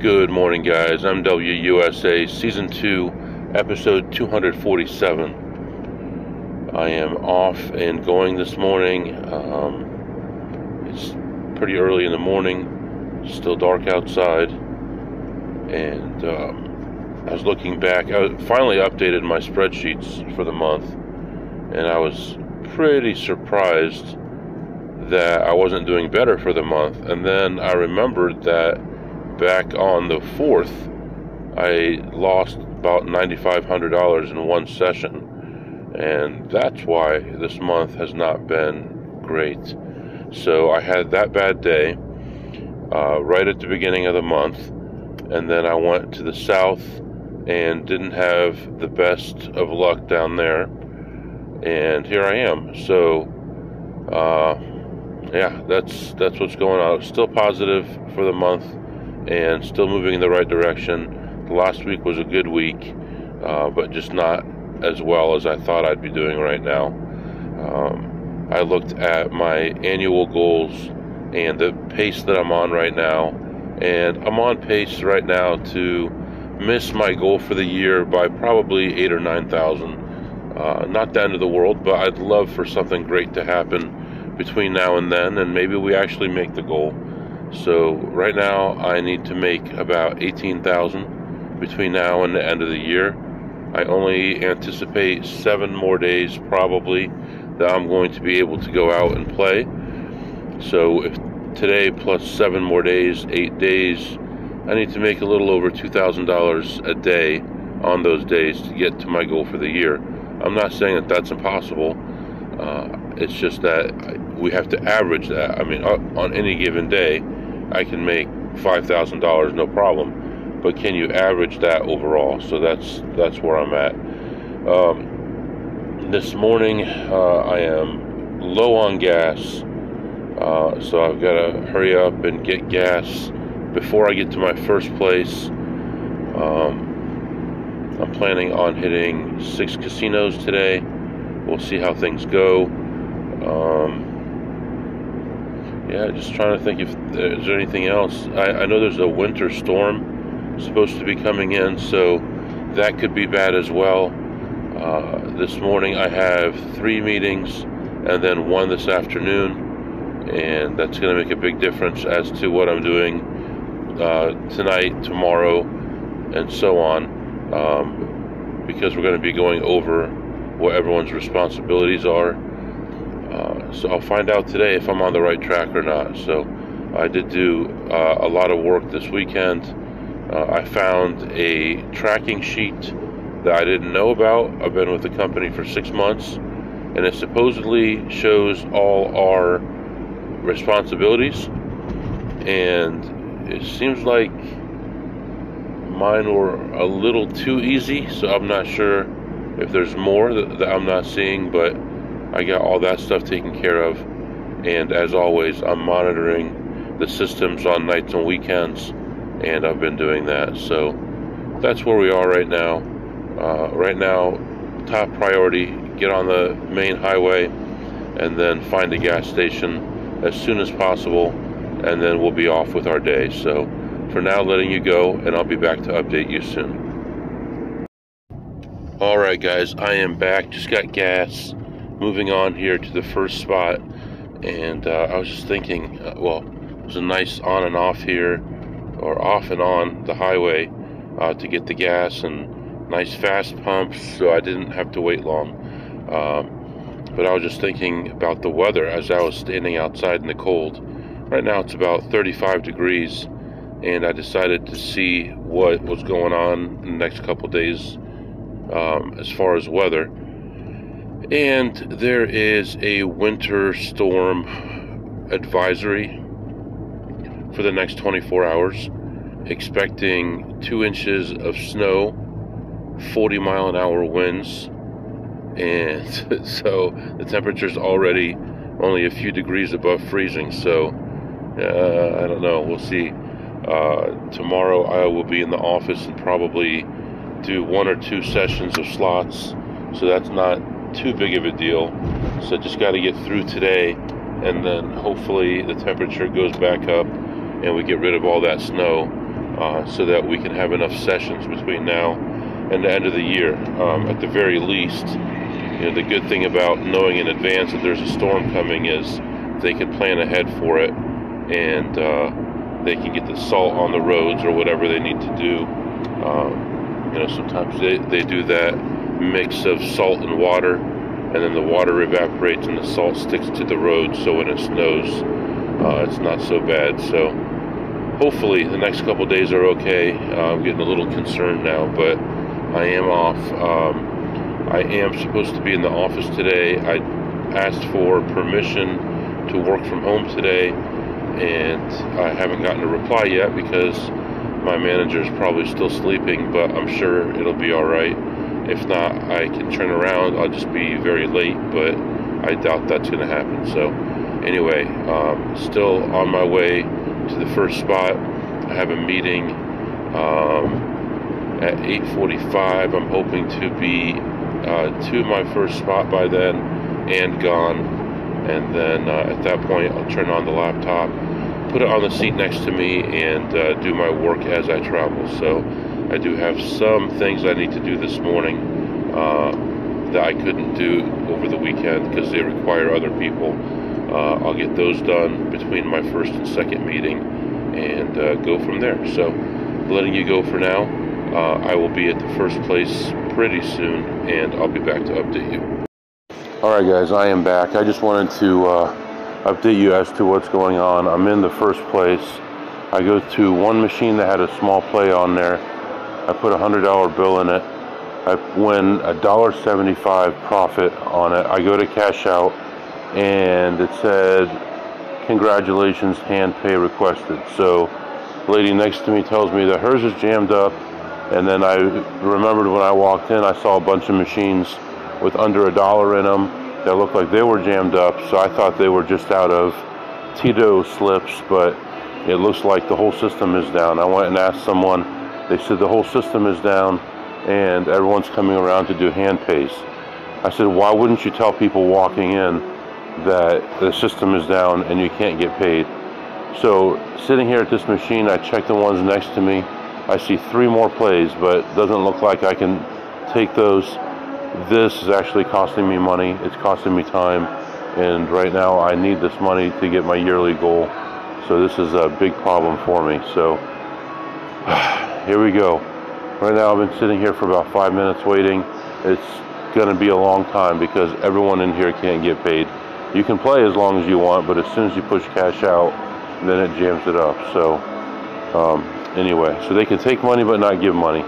Good morning, guys. MW USA, Season 2, Episode 247. I am off and going this morning. It's pretty early in the morning. It's still dark outside. And I was looking back. I finally updated my spreadsheets for the month. And I was pretty surprised that I wasn't doing better for the month. And then I remembered that back on the 4th, I lost about $9,500 in one session, and that's why this month has not been great. So I had that bad day right at the beginning of the month, and then I went to the south and didn't have the best of luck down there, and here I am. So yeah, that's what's going on. It's still positive for the month and still moving in the right direction. Last week was a good week, but just not as well as I thought I'd be doing right now. I looked at my annual goals and the pace that I'm on right now, and I'm on pace right now to miss my goal for the year by probably 8,000 or 9,000. Not the end of the world, but I'd love for something great to happen between now and then, and maybe we actually make the goal. So right now I need to make about 18,000 between now and the end of the year. I only anticipate 7 more days probably that I'm going to be able to go out and play. So if today plus 7 more days, 8 days, I need to make a little over $2,000 a day on those days to get to my goal for the year. I'm not saying that that's impossible. It's just that we have to average that. I mean, on any given day, I can make $5,000, no problem. But can you average that overall? So that's where I'm at. This morning, I am low on gas. So I've got to hurry up and get gas before I get to my first place. I'm planning on hitting 6 casinos today. We'll see how things go. Yeah, just trying to think if there's anything else. I know there's a winter storm supposed to be coming in, so that could be bad as well. This morning I have 3 meetings and then 1 this afternoon, and that's going to make a big difference as to what I'm doing tonight, tomorrow, and so on, because we're going to be going over what everyone's responsibilities are. So I'll find out today if I'm on the right track or not. So I did do a lot of work this weekend. I found a tracking sheet that I didn't know about. I've been with the company for 6 months, and it supposedly shows all our responsibilities, and it seems like mine were a little too easy, so I'm not sure if there's more that I'm not seeing, but I got all that stuff taken care of. And as always, I'm monitoring the systems on nights and weekends, and I've been doing that. So that's where we are right now. Right now, top priority, get on the main highway and then find a gas station as soon as possible, and then we'll be off with our day. So for now, letting you go, and I'll be back to update you soon. Alright guys, I am back, just got gas, moving on here to the first spot, and I was just thinking, well, it was a nice on and off here, or off and on the highway to get the gas, and nice fast pumps, so I didn't have to wait long. But I was just thinking about the weather as I was standing outside in the cold. Right now it's about 35 degrees, and I decided to see what was going on in the next couple days. As far as weather, and there is a winter storm advisory for the next 24 hours, expecting 2 inches of snow, 40-mile-an-hour winds, and so the temperature's already only a few degrees above freezing. So I don't know, we'll see. Tomorrow I will be in the office and probably do 1 or 2 sessions of slots, so that's not too big of a deal. So just got to get through today, and then hopefully the temperature goes back up and we get rid of all that snow so that we can have enough sessions between now and the end of the year. At the very least, you know, the good thing about knowing in advance that there's a storm coming is they can plan ahead for it, and they can get the salt on the roads or whatever they need to do. You know, sometimes they do that mix of salt and water, and then the water evaporates and the salt sticks to the road, so when it snows, it's not so bad. So hopefully the next couple days are okay. I'm getting a little concerned now, but I am off. I am supposed to be in the office today. I asked for permission to work from home today, and I haven't gotten a reply yet because my manager is probably still sleeping, but I'm sure it'll be all right. If not, I can turn around. I'll just be very late, but I doubt that's going to happen. So anyway, still on my way to the first spot. I have a meeting at 8:45. I'm hoping to be to my first spot by then and gone. And then at that point, I'll turn on the laptop, put it on the seat next to me, and do my work as I travel. So I do have some things I need to do this morning that I couldn't do over the weekend because they require other people. I'll get those done between my first and second meeting and go from there. So letting you go for now. I will be at the first place pretty soon, and I'll be back to update you. All right, guys, I am back. I just wanted to update you as to what's going on. I'm in the first place. I go to one machine that had a small play on there. I put a $100 bill in it. I win a $1.75 profit on it. I go to cash out, and it said, "Congratulations, hand pay requested." So the lady next to me tells me that hers is jammed up, and then I remembered when I walked in, I saw a bunch of machines with under $1 in them that looked like they were jammed up, so I thought they were just out of Tito slips, but it looks like the whole system is down. I went and asked someone. They said the whole system is down and everyone's coming around to do hand pays. I said, why wouldn't you tell people walking in that the system is down and you can't get paid? So sitting here at this machine, I check the ones next to me. I see three more plays, but it doesn't look like I can take those. This is actually costing me money. It's costing me time. And right now I need this money to get my yearly goal. So this is a big problem for me. So here we go. Right now I've been sitting here for about 5 minutes waiting. It's going to be a long time because everyone in here can't get paid. You can play as long as you want, but as soon as you push cash out, then it jams it up. So anyway, so they can take money but not give money.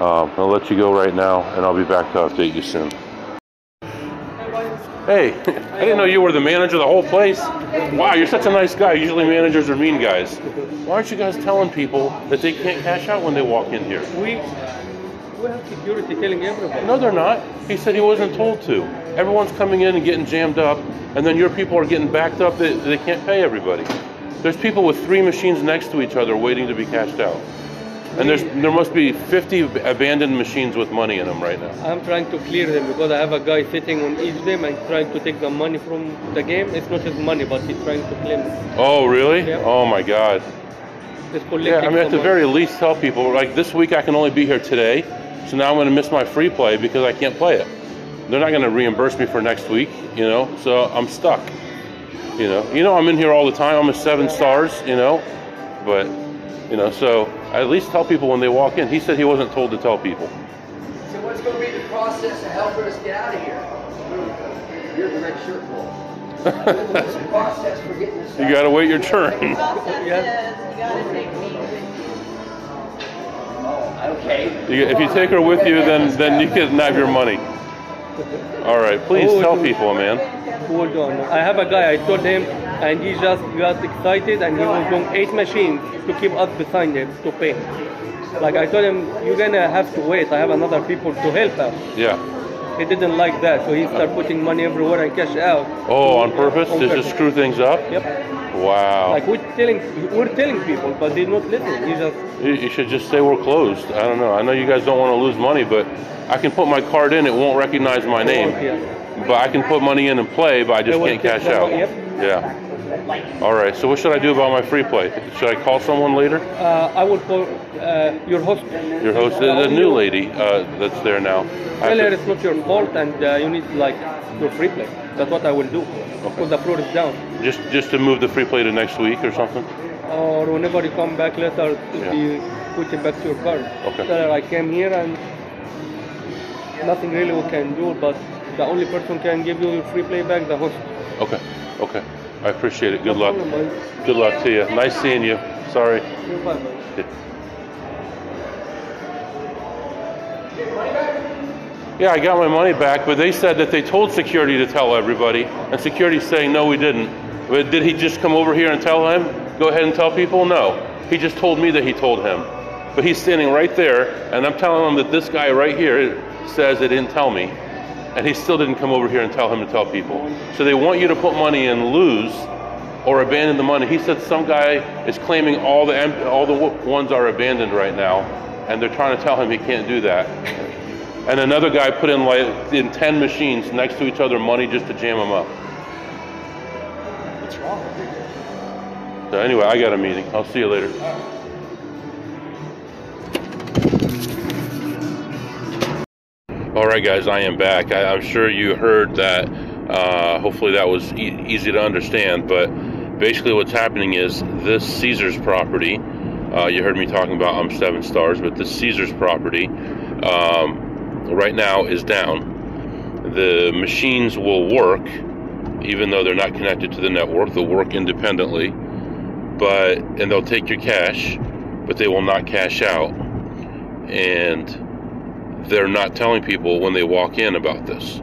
I'll let you go right now, and I'll be back to update you soon. Hey, I didn't know you were the manager of the whole place. Wow, you're such a nice guy. Usually managers are mean guys. Why aren't you guys telling people that they can't cash out when they walk in here? We have security telling everybody. No, they're not. He said he wasn't told to. Everyone's coming in and getting jammed up, and then your people are getting backed up that they can't pay everybody. There's people with three machines next to each other waiting to be cashed out. And there must be 50 abandoned machines with money in them right now. I'm trying to clear them because I have a guy sitting on each of them and trying to take the money from the game. It's not his money, but he's trying to claim it. Oh, really? Yeah. Oh, my God. Yeah, I mean, at the very least, tell people, like, this week I can only be here today, so now I'm going to miss my free play because I can't play it. They're not going to reimburse me for next week, you know, so I'm stuck. You know, I'm in here all the time. I'm a 7 stars, you know, but, you know, so... I at least tell people when they walk in. He said he wasn't told to tell people. So what's going to be the process to help us get out of here? You're the red shirt bowl. What's the process for getting this out? You got to wait your turn. The process is you got to take me with you. Oh, okay. If you take her with you, then you can have your money. All right, please tell people, man. Hold on. I have a guy, I told him, and he just got excited and he was doing 8 machines to keep us behind him to pay. Like I told him, you're going to have to wait. I have another people to help us. Yeah. He didn't like that, so he started putting money everywhere and cash out. Oh, on purpose? To just screw things up? Yep. Wow. Like we're telling people, but they're not listening. You should just say we're closed. I don't know. I know you guys don't want to lose money, but I can put my card in, it won't recognize my name. But I can put money in and play, but I just can't cash out. Yep. Yeah. plate. All right. So what should I do about my free plate? Should I call someone later? I would call your host. Your host, the new lady that's there now. Earlier, it's not your fault, and you need like your free plate. That's what I will do. Okay. Because the floor is down. Just to move the free plate to next week or something. Or whenever you come back later, you put it back to your car. Okay. So I came here and nothing really we can do, but the only person can give you your free play back, the host. Okay. Okay. I appreciate it. Good luck. Good luck to you. Nice seeing you. Sorry. You're fine, man. Yeah, I got my money back, but they said that they told security to tell everybody, and security's saying, no, we didn't. But did he just come over here and tell him? Go ahead and tell people? No. He just told me that he told him. But he's standing right there, and I'm telling him that this guy right here says they didn't tell me, and he still didn't come over here and tell him to tell people. So they want you to put money and lose or abandon the money. He said some guy is claiming all the ones are abandoned right now, and they're trying to tell him he can't do that. And another guy put in like in 10 machines next to each other money just to jam them up. What's wrong? So anyway, I got a meeting. I'll see you later. All right, guys, I am back. I'm sure you heard that. Hopefully that was easy to understand, but basically what's happening is this Caesars property, you heard me talking about I'm 7 stars, but this Caesars property right now is down. The machines will work, even though they're not connected to the network. They'll work independently, and they'll take your cash, but they will not cash out. And they're not telling people when they walk in about this.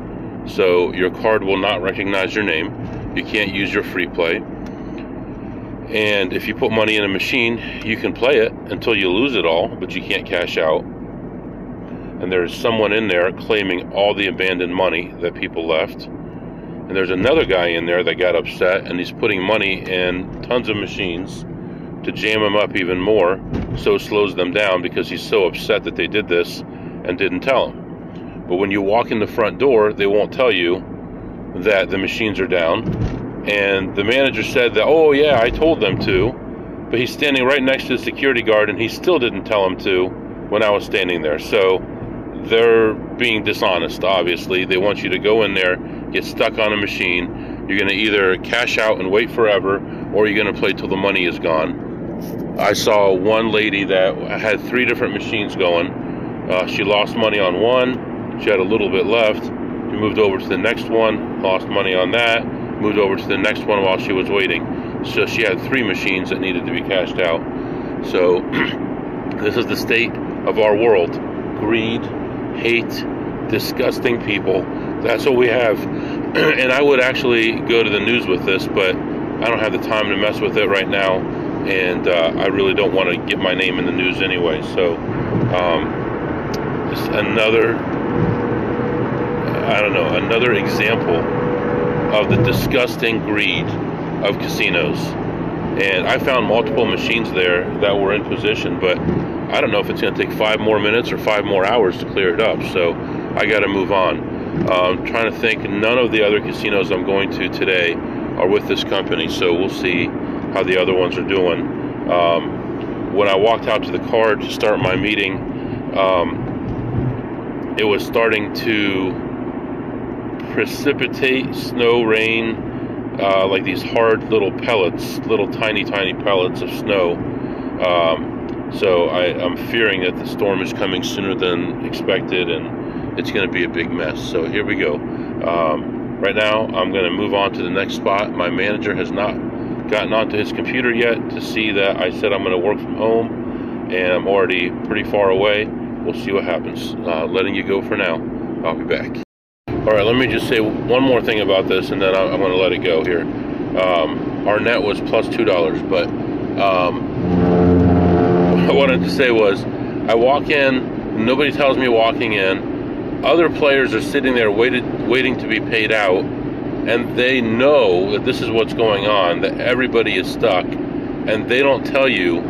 So your card will not recognize your name. You can't use your free play. And if you put money in a machine, you can play it until you lose it all, but you can't cash out. And there's someone in there claiming all the abandoned money that people left. And there's another guy in there that got upset, and he's putting money in tons of machines to jam them up even more, so it slows them down because he's so upset that they did this and didn't tell them. But when you walk in the front door, they won't tell you that the machines are down. And the manager said that, oh yeah, I told them to, but he's standing right next to the security guard and he still didn't tell him to when I was standing there. So they're being dishonest, obviously. They want you to go in there, get stuck on a machine. You're gonna either cash out and wait forever, or you're gonna play till the money is gone. I saw one lady that had 3 different machines going. She lost money on one, she had a little bit left, she moved over to the next one, lost money on that, moved over to the next one while she was waiting. So she had 3 machines that needed to be cashed out. So this is the state of our world. Greed, hate, disgusting people. That's what we have. And I would actually go to the news with this, but I don't have the time to mess with it right now. And I really don't want to get my name in the news anyway. So another example of the disgusting greed of casinos. And I found multiple machines there that were in position, but I don't know if it's going to take 5 more minutes or 5 more hours to clear it up, so I got to move on. I'm trying to think, none of the other casinos I'm going to today are with this company, so we'll see how the other ones are doing. When I walked out to the car to start my meeting, it was starting to precipitate, snow, rain, like these hard little pellets, little tiny pellets of snow. So I'm fearing that the storm is coming sooner than expected, and it's going to be a big mess. So here we go. Right now, I'm going to move on to the next spot. My manager has not gotten onto his computer yet to see that I said I'm going to work from home, and I'm already pretty far away. We'll see what happens. Letting you go for now. I'll be back. All right, let me just say one more thing about this, and then I'm going to let it go here. Our net was plus $2, but what I wanted to say was I walk in, nobody tells me walking in. Other players are sitting there waiting to be paid out, and they know that this is what's going on, that everybody is stuck, and they don't tell you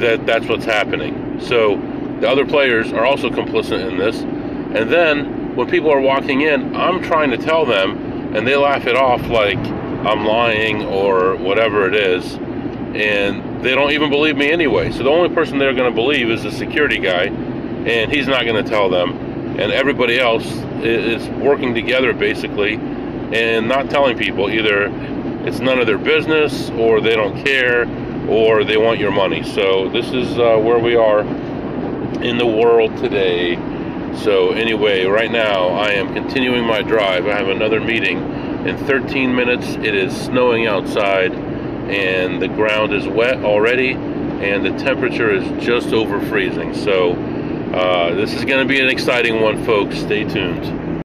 that that's what's happening. So the other players are also complicit in this. And then when people are walking in, I'm trying to tell them, and they laugh it off like, I'm lying or whatever it is, and they don't even believe me anyway. So the only person they're going to believe is the security guy, and he's not going to tell them, and everybody else is working together basically and not telling people. Either it's none of their business, or they don't care, or they want your money. So this is where we are in the world today. So anyway, right now I am continuing my drive. I have another meeting in 13 minutes. It is snowing outside, and the ground is wet already, and the temperature is just over freezing. So this is going to be an exciting one, folks. Stay tuned.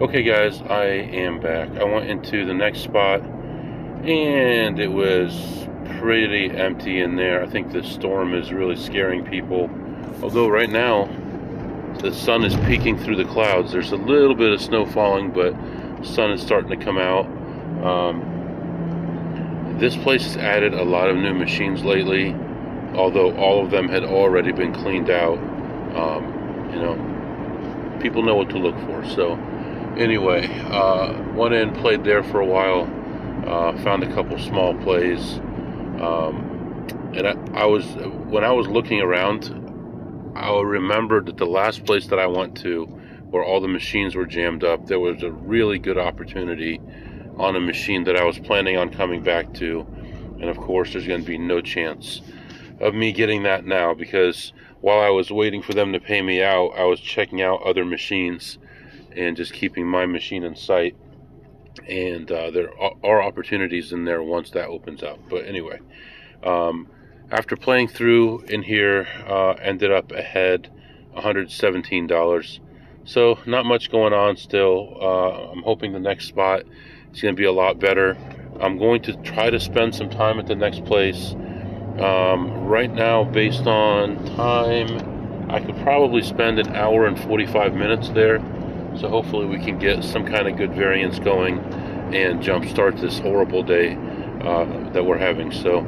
Okay, guys, I am back. I went into the next spot, and it was pretty empty in there. I think the storm is really scaring people, although right now the sun is peeking through the clouds. There's a little bit of snow falling, but the sun is starting to come out. This place has added a lot of new machines lately, although all of them had already been cleaned out. You know, people know what to look for. So anyway, went in, played there for a while, found a couple small plays, and I was, when I was looking around, I remembered that the last place that I went to, where all the machines were jammed up, there was a really good opportunity on a machine that I was planning on coming back to. And of course, there's going to be no chance of me getting that now, because while I was waiting for them to pay me out, I was checking out other machines and just keeping my machine in sight. And there are opportunities in there once that opens up. But anyway, after playing through in here, ended up ahead $117. So not much going on still. I'm hoping the next spot is going to be a lot better. I'm going to try to spend some time at the next place. Right now, based on time, I could probably spend an hour and 45 minutes there. So hopefully we can get some kind of good variance going and jumpstart this horrible day that we're having. So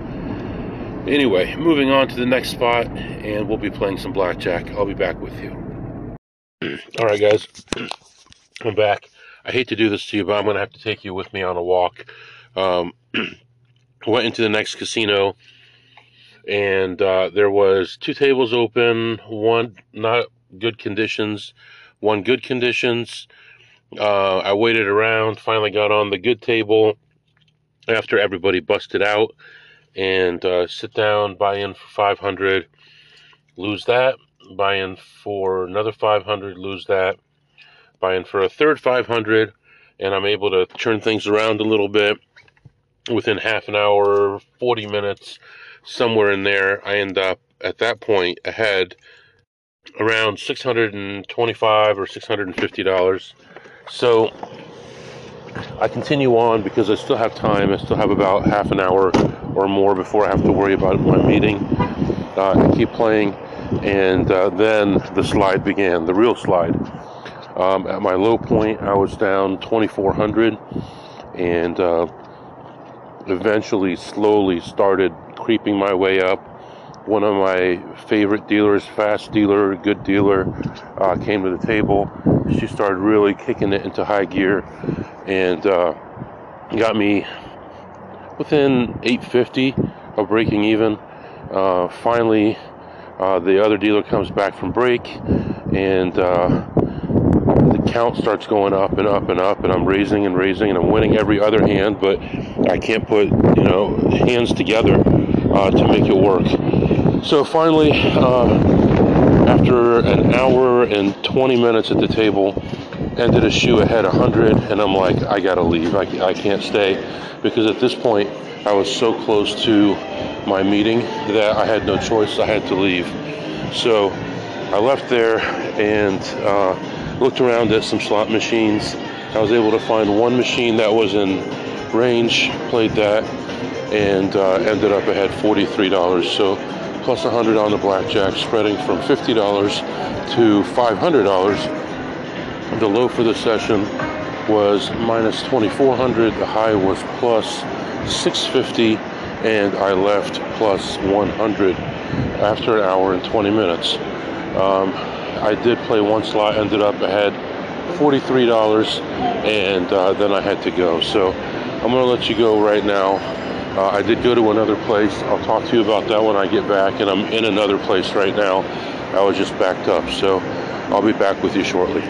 anyway, moving on to the next spot, and we'll be playing some blackjack. I'll be back with you. All right, guys, I'm back. I hate to do this to you, but I'm going to have to take you with me on a walk. I went into the next casino, and there was two tables open, one not good conditions, one good conditions. I waited around, finally got on the good table after everybody busted out. And sit down, buy in for 500, lose that, buy in for another 500, lose that, buy in for a third 500, and I'm able to turn things around a little bit. Within half an hour, 40 minutes, somewhere in there, I end up at that point ahead around $625 or $650. So I continue on because I still have time. I still have about half an hour or more before I have to worry about my meeting. I keep playing, and then the slide began, the real slide. At my low point, I was down 2,400, and eventually slowly started creeping my way up. One of my favorite dealers, fast dealer, good dealer, came to the table. She started really kicking it into high gear, and got me within 850 of breaking even. Finally, the other dealer comes back from break, and the count starts going up and up and up, and I'm raising and raising, and I'm winning every other hand, but I can't put, you know, hands together to make it work. So finally, after an hour and 20 minutes at the table, ended a shoe ahead 100, and I'm like, I gotta leave. I can't stay, because at this point I was so close to my meeting that I had no choice. I had to leave. So I left there and looked around at some slot machines. I was able to find one machine that was in range, played that, and ended up ahead $43. So plus $100 on the blackjack, spreading from $50 to $500. The low for the session was minus 2,400. The high was plus 650, and I left plus 100 after an hour and 20 minutes. I did play one slot, ended up ahead $43, and then I had to go. So I'm gonna let you go right now. I did go to another place. I'll talk to you about that when I get back, and I'm in another place right now. I was just backed up, so I'll be back with you shortly.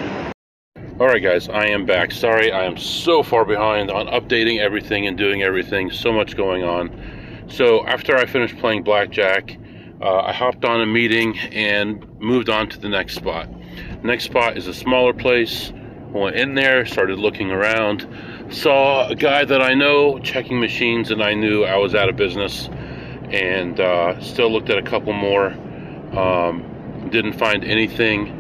All right, guys, I am back. Sorry, I am so far behind on updating everything and doing everything. So much going on. So after I finished playing blackjack, I hopped on a meeting and moved on to the next spot. The next spot is a smaller place. Went in there, started looking around, saw a guy that I know checking machines, and I knew I was out of business, and still looked at a couple more. Didn't find anything,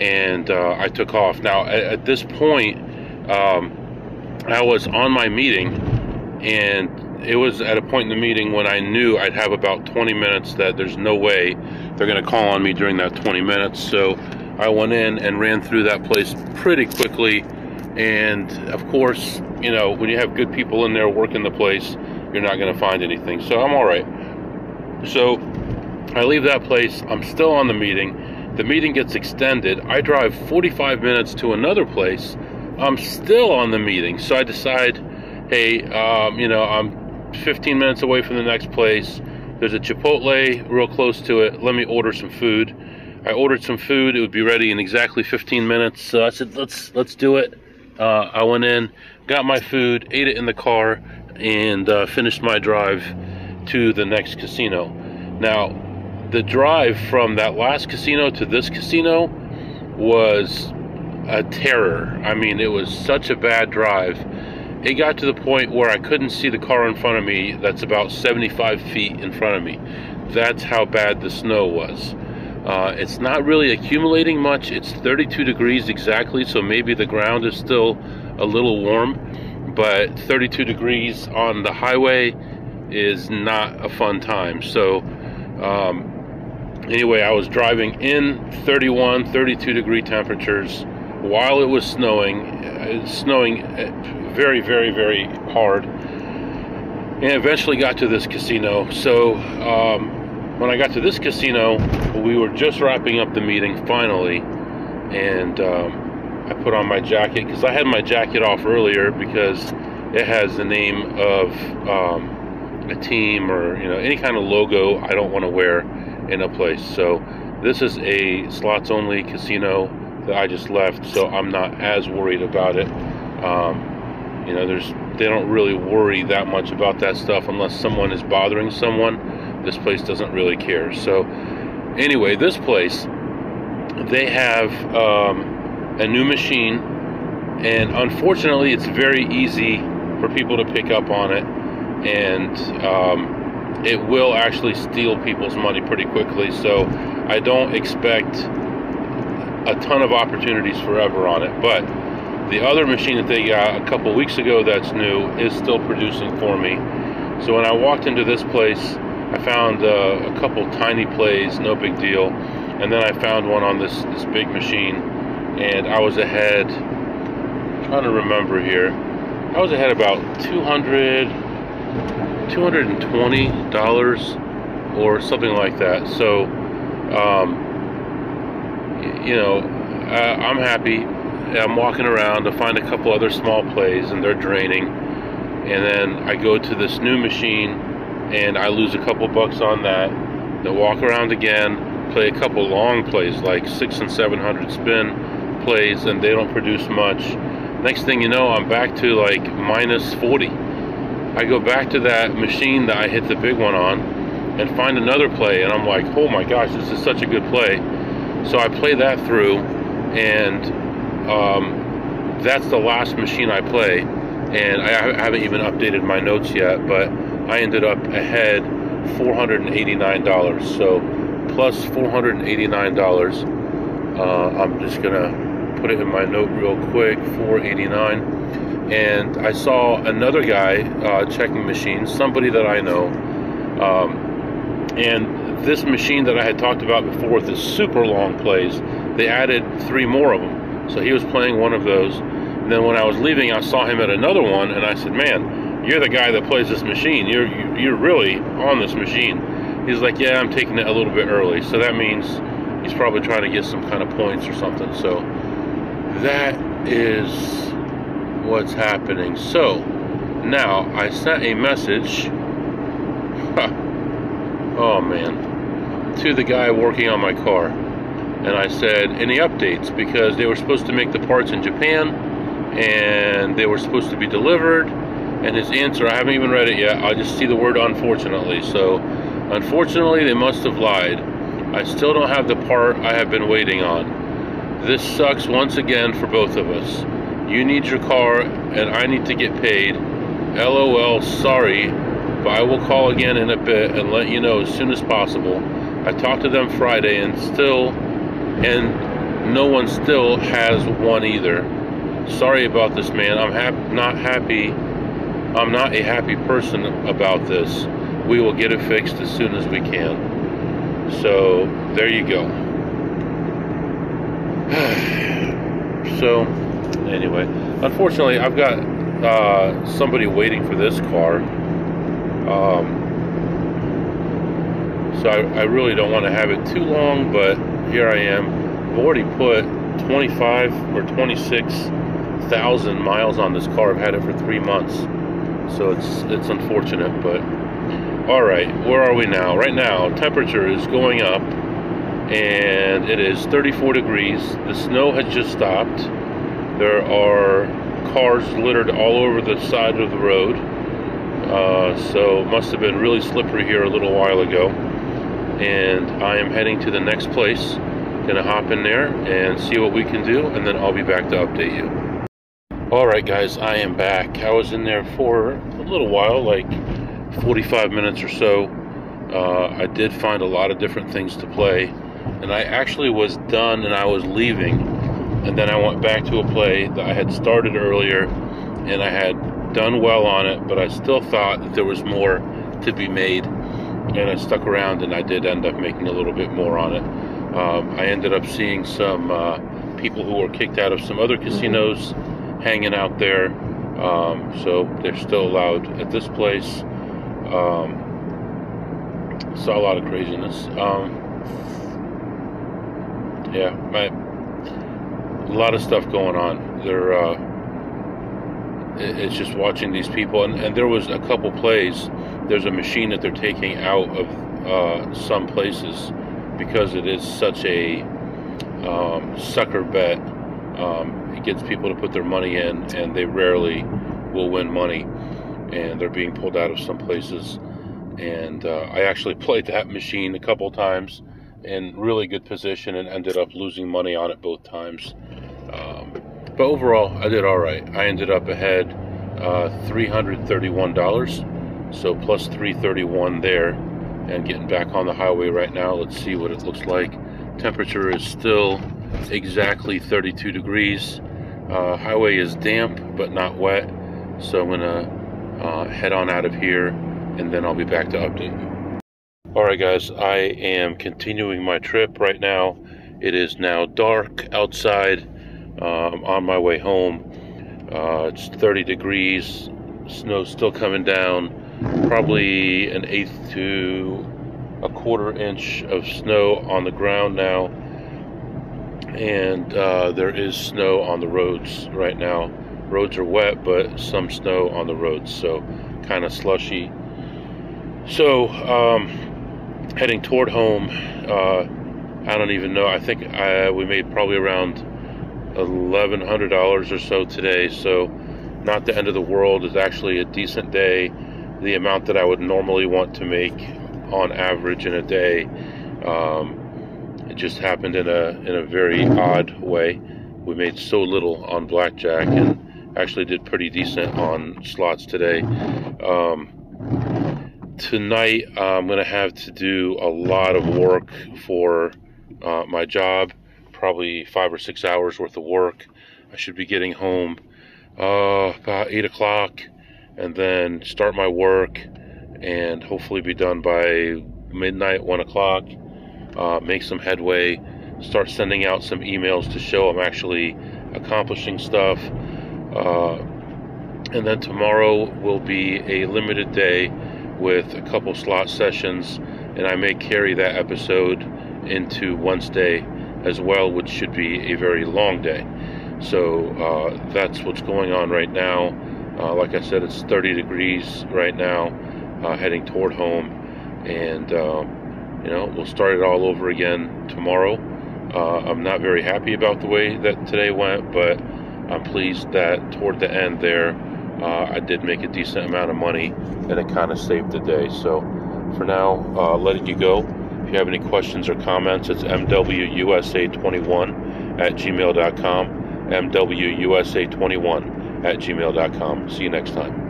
and I took off. Now at this point, I was on my meeting, and it was at a point in the meeting when I knew I'd have about 20 minutes that there's no way they're gonna call on me during that 20 minutes. So I went in and ran through that place pretty quickly. And of course, you know, when you have good people in there working the place, you're not gonna find anything. So I'm all right. So I leave that place, I'm still on the meeting. The meeting gets extended. I drive 45 minutes to another place. I'm still on the meeting. So I decide, hey, you know, I'm 15 minutes away from the next place. There's a Chipotle real close to it. Let me order some food. I ordered some food. It would be ready in exactly 15 minutes. So I said, let's do it. I went in, got my food, ate it in the car, and finished my drive to the next casino. Now, the drive from that last casino to this casino was a terror. I mean, it was such a bad drive. It got to the point where I couldn't see the car in front of me that's about 75 feet in front of me. That's how bad the snow was. It's not really accumulating much. It's 32 degrees exactly, so maybe the ground is still a little warm, but 32 degrees on the highway is not a fun time. So anyway, I was driving in 31, 32 degree temperatures while it was snowing. It's snowing very, very, very hard, and eventually got to this casino. So when I got to this casino, we were just wrapping up the meeting finally, and I put on my jacket because I had my jacket off earlier because it has the name of a team or, you know, any kind of logo I don't want to wear in a place. So this is a slots only casino that I just left, so I'm not as worried about it. You know, they don't really worry that much about that stuff unless someone is bothering someone. This place doesn't really care. So anyway, this place, they have a new machine, and unfortunately it's very easy for people to pick up on it, and it will actually steal people's money pretty quickly. So I don't expect a ton of opportunities forever on it, but the other machine that they got a couple weeks ago that's new is still producing for me. So when I walked into this place, I found a couple tiny plays, no big deal, and then I found one on this big machine, and I was ahead, I'm trying to remember here, I was ahead about $220 or something like that. So you know, I'm happy. I'm walking around to find a couple other small plays, and they're draining, and then I go to this new machine and I lose a couple bucks on that. Then walk around again, play a couple long plays like 600 and 700 spin plays, and they don't produce much. Next thing you know, I'm back to like minus 40. I go back to that machine that I hit the big one on and find another play, and I'm like, oh my gosh, this is such a good play. So I play that through, and that's the last machine I play, and I haven't even updated my notes yet, but I ended up ahead $489. So plus $489. I'm just gonna put it in my note real quick, 489. And I saw another guy checking machines, somebody that I know, and this machine that I had talked about before, the super long plays, they added 3 more of them. So he was playing one of those. And then when I was leaving, I saw him at another one, and I said, man, you're the guy that plays this machine. You're really on this machine. He's like, yeah, I'm taking it a little bit early. So that means he's probably trying to get some kind of points or something. So that is what's happening. So Now, I sent a message, to the guy working on my car. And I said, any updates? Because they were supposed to make the parts in Japan, and they were supposed to be delivered. And his answer, I haven't even read it yet. I just see the word unfortunately. So, unfortunately, they must have lied. I still don't have the part I have been waiting on. This sucks once again for both of us. You need your car, and I need to get paid. LOL, sorry, but I will call again in a bit and let you know as soon as possible. I talked to them Friday and no one still has one either. Sorry about this, man. I'm not a happy person about this. We will get it fixed as soon as we can. So, there you go. So, anyway, unfortunately, I've got somebody waiting for this car, so I really don't want to have it too long, but here I am. I've already put 25 or 26,000 miles on this car. I've had it for 3 months, so it's unfortunate, but all right, where are we now? Right now, temperature is going up, and it is 34 degrees. The snow has just stopped. There are cars littered all over the side of the road, so it must have been really slippery here a little while ago. And I am heading to the next place, gonna hop in there and see what we can do, and then I'll be back to update you. Alright guys, I am back. I was in there for a little while, like 45 minutes or so. I did find a lot of different things to play, and I actually was done and I was leaving. And then I went back to a play that I had started earlier, and I had done well on it, but I still thought that there was more to be made, and I stuck around, and I did end up making a little bit more on it. I ended up seeing some people who were kicked out of some other casinos hanging out there, so they're still allowed at this place. Saw a lot of craziness. A lot of stuff going on. It's just watching these people, and there was a couple plays. There's a machine that they're taking out of some places because it is such a sucker bet. It gets people to put their money in, and they rarely will win money, and they're being pulled out of some places. And I actually played that machine a couple times in really good position and ended up losing money on it both times. But overall, I did all right. I ended up ahead $331, so plus $331 there. And getting back on the highway right now, let's see what it looks like. Temperature is still exactly 32 degrees. Highway is damp, but not wet. So I'm gonna head on out of here, and then I'll be back to update you. Alright guys, I am continuing my trip right now. It is now dark outside. I'm on my way home. It's 30 degrees, snow's still coming down, probably an 1/8 to 1/4 inch of snow on the ground now. And there is snow on the roads right now. Roads are wet, but some snow on the roads, so kind of slushy. So, heading toward home. I don't even know, I think we made probably around $1,100 or so today, so not the end of the world. It's actually a decent day, the amount that I would normally want to make on average in a day. It just happened in a very odd way. We made so little on blackjack and actually did pretty decent on slots today. Tonight, I'm going to have to do a lot of work for my job, probably 5 or 6 hours worth of work. I should be getting home about 8 o'clock, and then start my work, and hopefully be done by midnight, 1 o'clock, make some headway, start sending out some emails to show I'm actually accomplishing stuff. And then tomorrow will be a limited day with a couple slot sessions, and I may carry that episode into Wednesday as well, which should be a very long day. So that's what's going on right now. Like I said, it's 30 degrees right now, heading toward home, and you know, we'll start it all over again tomorrow. I'm not very happy about the way that today went, but I'm pleased that toward the end there, I did make a decent amount of money, and it kind of saved the day. So for now, letting you go. If you have any questions or comments, it's MWUSA21 at gmail.com, MWUSA21 at gmail.com. See you next time.